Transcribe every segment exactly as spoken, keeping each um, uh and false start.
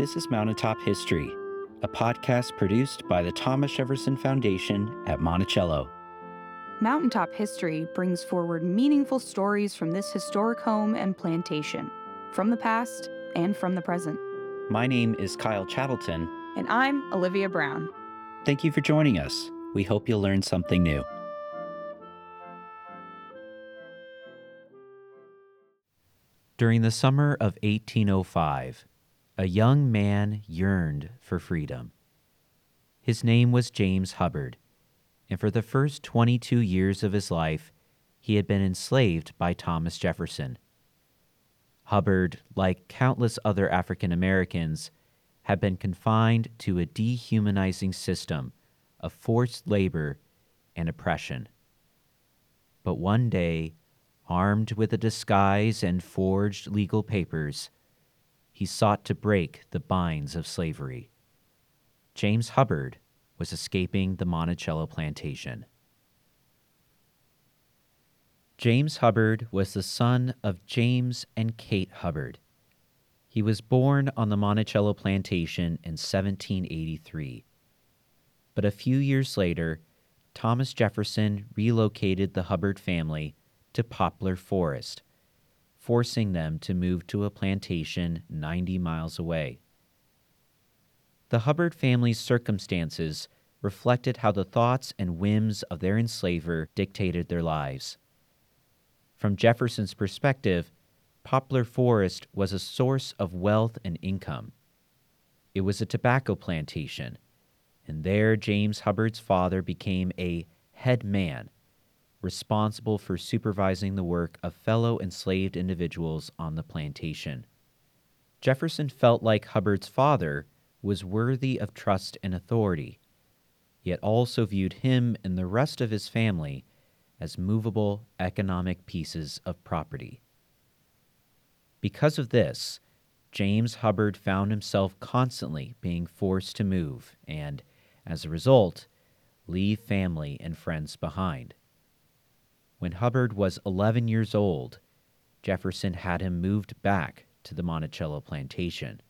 This is Mountaintop History, a podcast produced by the Thomas Jefferson Foundation at Monticello. Mountaintop History brings forward meaningful stories from this historic home and plantation, from the past and from the present. My name is Kyle Chattleton. And I'm Olivia Brown. Thank you for joining us. We hope you'll learn something new. During the summer of eighteen oh five, a young man yearned for freedom. His name was James Hubbard, and for the first twenty-two years of his life, he had been enslaved by Thomas Jefferson. Hubbard, like countless other African Americans, had been confined to a dehumanizing system of forced labor and oppression. But one day, armed with a disguise and forged legal papers, he sought to break the binds of slavery. James Hubbard was escaping the Monticello plantation. James Hubbard was the son of James and Kate Hubbard. He was born on the Monticello plantation in seventeen eighty-three. But a few years later, Thomas Jefferson relocated the Hubbard family to Poplar Forest, forcing them to move to a plantation ninety miles away. The Hubbard family's circumstances reflected how the thoughts and whims of their enslaver dictated their lives. From Jefferson's perspective, Poplar Forest was a source of wealth and income. It was a tobacco plantation, and there James Hubbard's father became a head man, responsible for supervising the work of fellow enslaved individuals on the plantation. Jefferson felt like Hubbard's father was worthy of trust and authority, yet also viewed him and the rest of his family as movable economic pieces of property. Because of this, James Hubbard found himself constantly being forced to move and, as a result, leave family and friends behind. When Hubbard was eleven years old, Jefferson had him moved back to the Monticello plantation.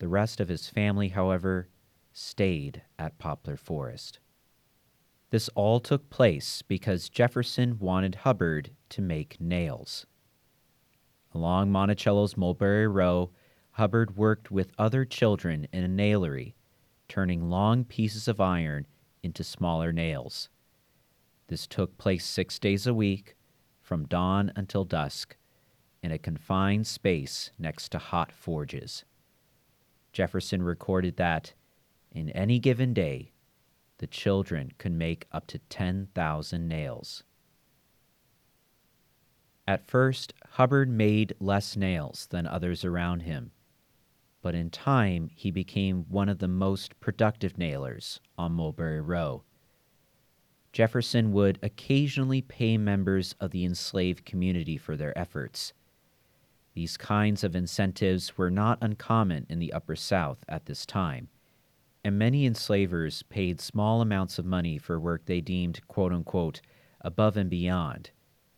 The rest of his family, however, stayed at Poplar Forest. This all took place because Jefferson wanted Hubbard to make nails. Along Monticello's Mulberry Row, Hubbard worked with other children in a nailery, turning long pieces of iron into smaller nails. This took place six days a week, from dawn until dusk, in a confined space next to hot forges. Jefferson recorded that, in any given day, the children could make up to ten thousand nails. At first, Hubbard made less nails than others around him, but in time he became one of the most productive nailers on Mulberry Row. Jefferson would occasionally pay members of the enslaved community for their efforts. These kinds of incentives were not uncommon in the Upper South at this time, and many enslavers paid small amounts of money for work they deemed, quote-unquote, above and beyond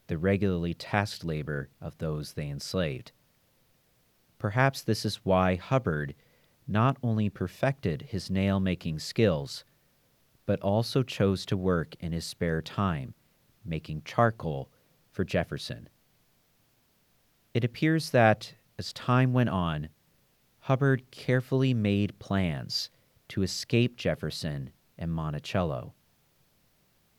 the regularly tasked labor of those they enslaved. Perhaps this is why Hubbard not only perfected his nail-making skills, but also chose to work in his spare time, making charcoal for Jefferson. It appears that, as time went on, Hubbard carefully made plans to escape Jefferson and Monticello.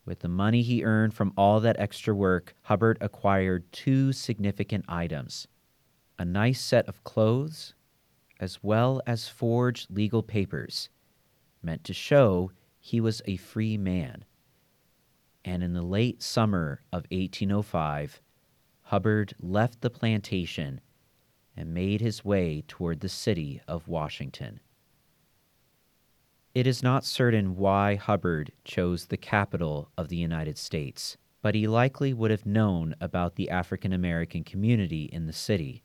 With the money he earned from all that extra work, Hubbard acquired two significant items: a nice set of clothes, as well as forged legal papers, meant to show he was a free man. And in the late summer of eighteen oh five, Hubbard left the plantation and made his way toward the city of Washington. It is not certain why Hubbard chose the capital of the United States, but he likely would have known about the African American community in the city.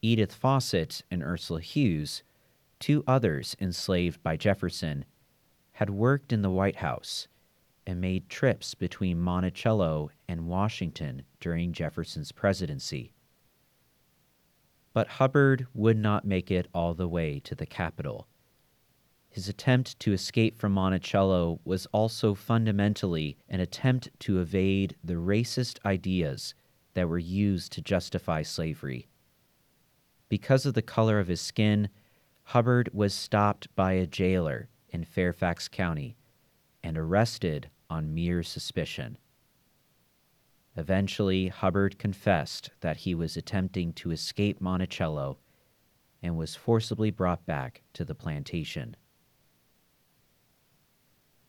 Edith Fossett and Ursula Hughes, two others enslaved by Jefferson, had worked in the White House and made trips between Monticello and Washington during Jefferson's presidency. but Hubbard would not make it all the way to the capital. His attempt to escape from Monticello was also fundamentally an attempt to evade the racist ideas that were used to justify slavery. Because of the color of his skin, Hubbard was stopped by a jailer in Fairfax County and arrested on mere suspicion. Eventually, Hubbard confessed that he was attempting to escape Monticello and was forcibly brought back to the plantation.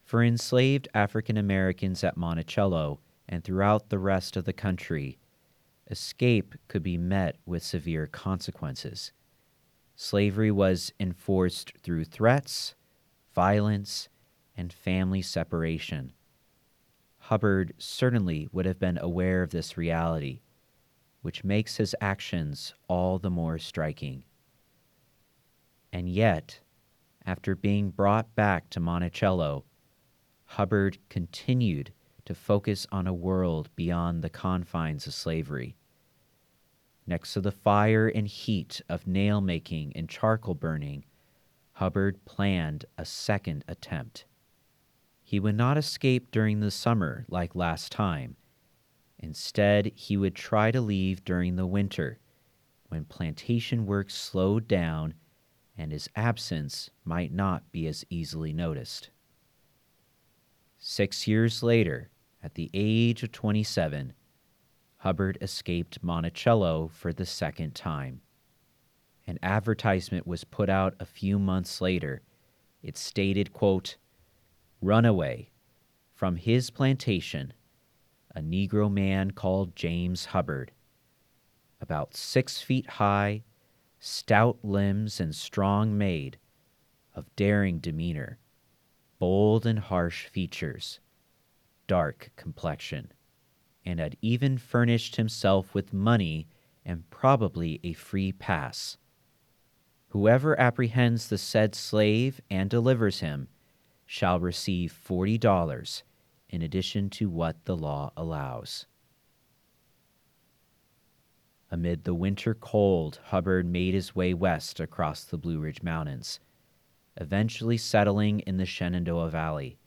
For enslaved African Americans at Monticello and throughout the rest of the country, escape could be met with severe consequences. Slavery was enforced through threats, violence, and family separation. Hubbard certainly would have been aware of this reality, which makes his actions all the more striking. And yet, after being brought back to Monticello, Hubbard continued to focus on a world beyond the confines of slavery. Next to the fire and heat of nail-making and charcoal burning, Hubbard planned a second attempt. He would not escape during the summer like last time. Instead, he would try to leave during the winter, when plantation work slowed down and his absence might not be as easily noticed. Six years later, at the age of twenty-seven, Hubbard escaped Monticello for the second time. An advertisement was put out a few months later. It stated, quote, "Runaway from his plantation, a Negro man called James Hubbard. About six feet high, stout limbs and strong made, of daring demeanor. Bold and harsh features, dark complexion, and had even furnished himself with money and probably a free pass. Whoever apprehends the said slave and delivers him shall receive forty dollars in addition to what the law allows." Amid the winter cold, Hubbard made his way west across the Blue Ridge Mountains, eventually settling in the Shenandoah Valley.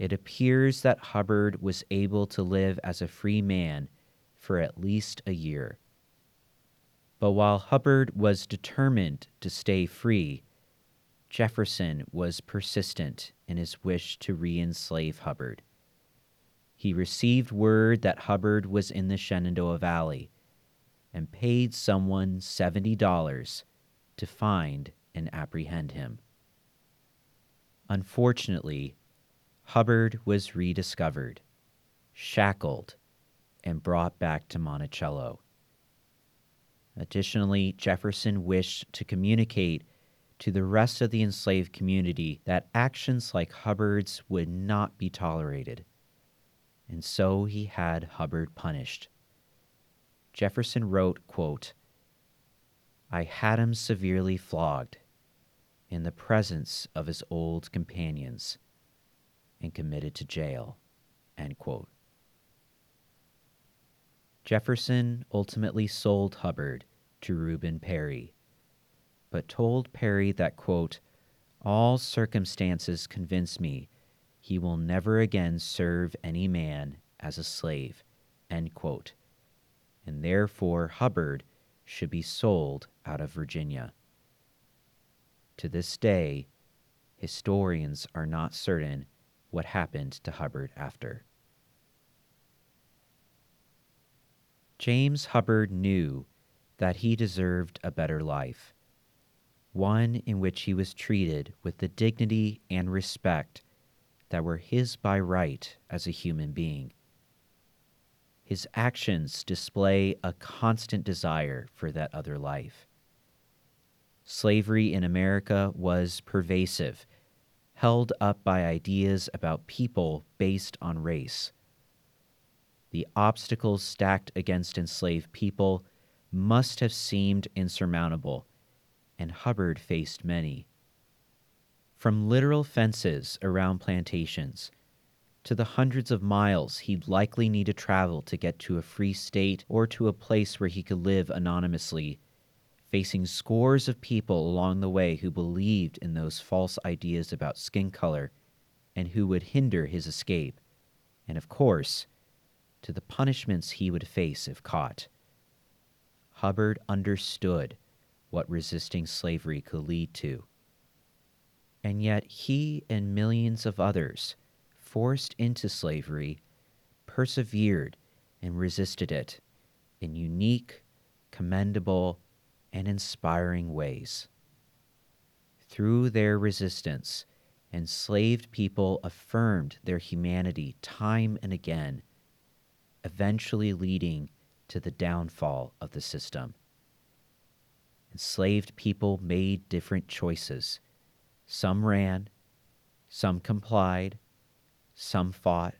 It appears that Hubbard was able to live as a free man for at least a year. But while Hubbard was determined to stay free, Jefferson was persistent in his wish to re-enslave Hubbard. He received word that Hubbard was in the Shenandoah Valley and paid someone seventy dollars to find and apprehend him. Unfortunately, Hubbard was rediscovered, shackled, and brought back to Monticello. Additionally, Jefferson wished to communicate to the rest of the enslaved community that actions like Hubbard's would not be tolerated, and so he had Hubbard punished. Jefferson wrote, quote, "I had him severely flogged in the presence of his old companions and committed to jail," end quote. Jefferson ultimately sold Hubbard to Reuben Perry, but told Perry that, quote, "all circumstances convince me he will never again serve any man as a slave," end quote, and therefore Hubbard should be sold out of Virginia. To this day, historians are not certain what happened to Hubbard after. James Hubbard knew that he deserved a better life, one in which he was treated with the dignity and respect that were his by right as a human being. His actions display a constant desire for that other life. Slavery in America was pervasive, held up by ideas about people based on race. The obstacles stacked against enslaved people must have seemed insurmountable, and Hubbard faced many. From literal fences around plantations to the hundreds of miles he'd likely need to travel to get to a free state or to a place where he could live anonymously, facing scores of people along the way who believed in those false ideas about skin color and who would hinder his escape, and of course, to the punishments he would face if caught. Hubbard understood what resisting slavery could lead to. And yet he and millions of others, forced into slavery, persevered and resisted it in unique, commendable, and inspiring ways. Through their resistance, enslaved people affirmed their humanity time and again, eventually leading to the downfall of the system. Enslaved people made different choices. Some ran, some complied, some fought.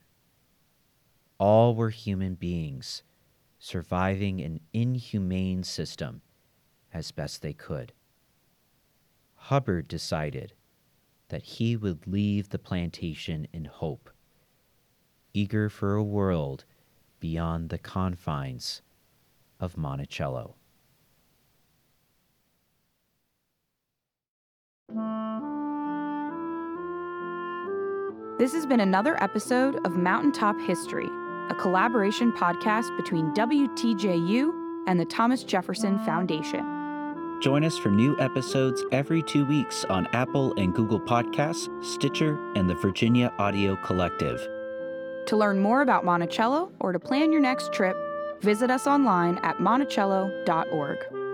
All were human beings, surviving an inhumane system as best they could. Hubbard decided that he would leave the plantation in hope, eager for a world beyond the confines of Monticello. This has been another episode of Mountaintop History, a collaboration podcast between W T J U and the Thomas Jefferson Foundation. Join us for new episodes every two weeks on Apple and Google Podcasts, Stitcher, and the Virginia Audio Collective. To learn more about Monticello or to plan your next trip, visit us online at monticello dot org.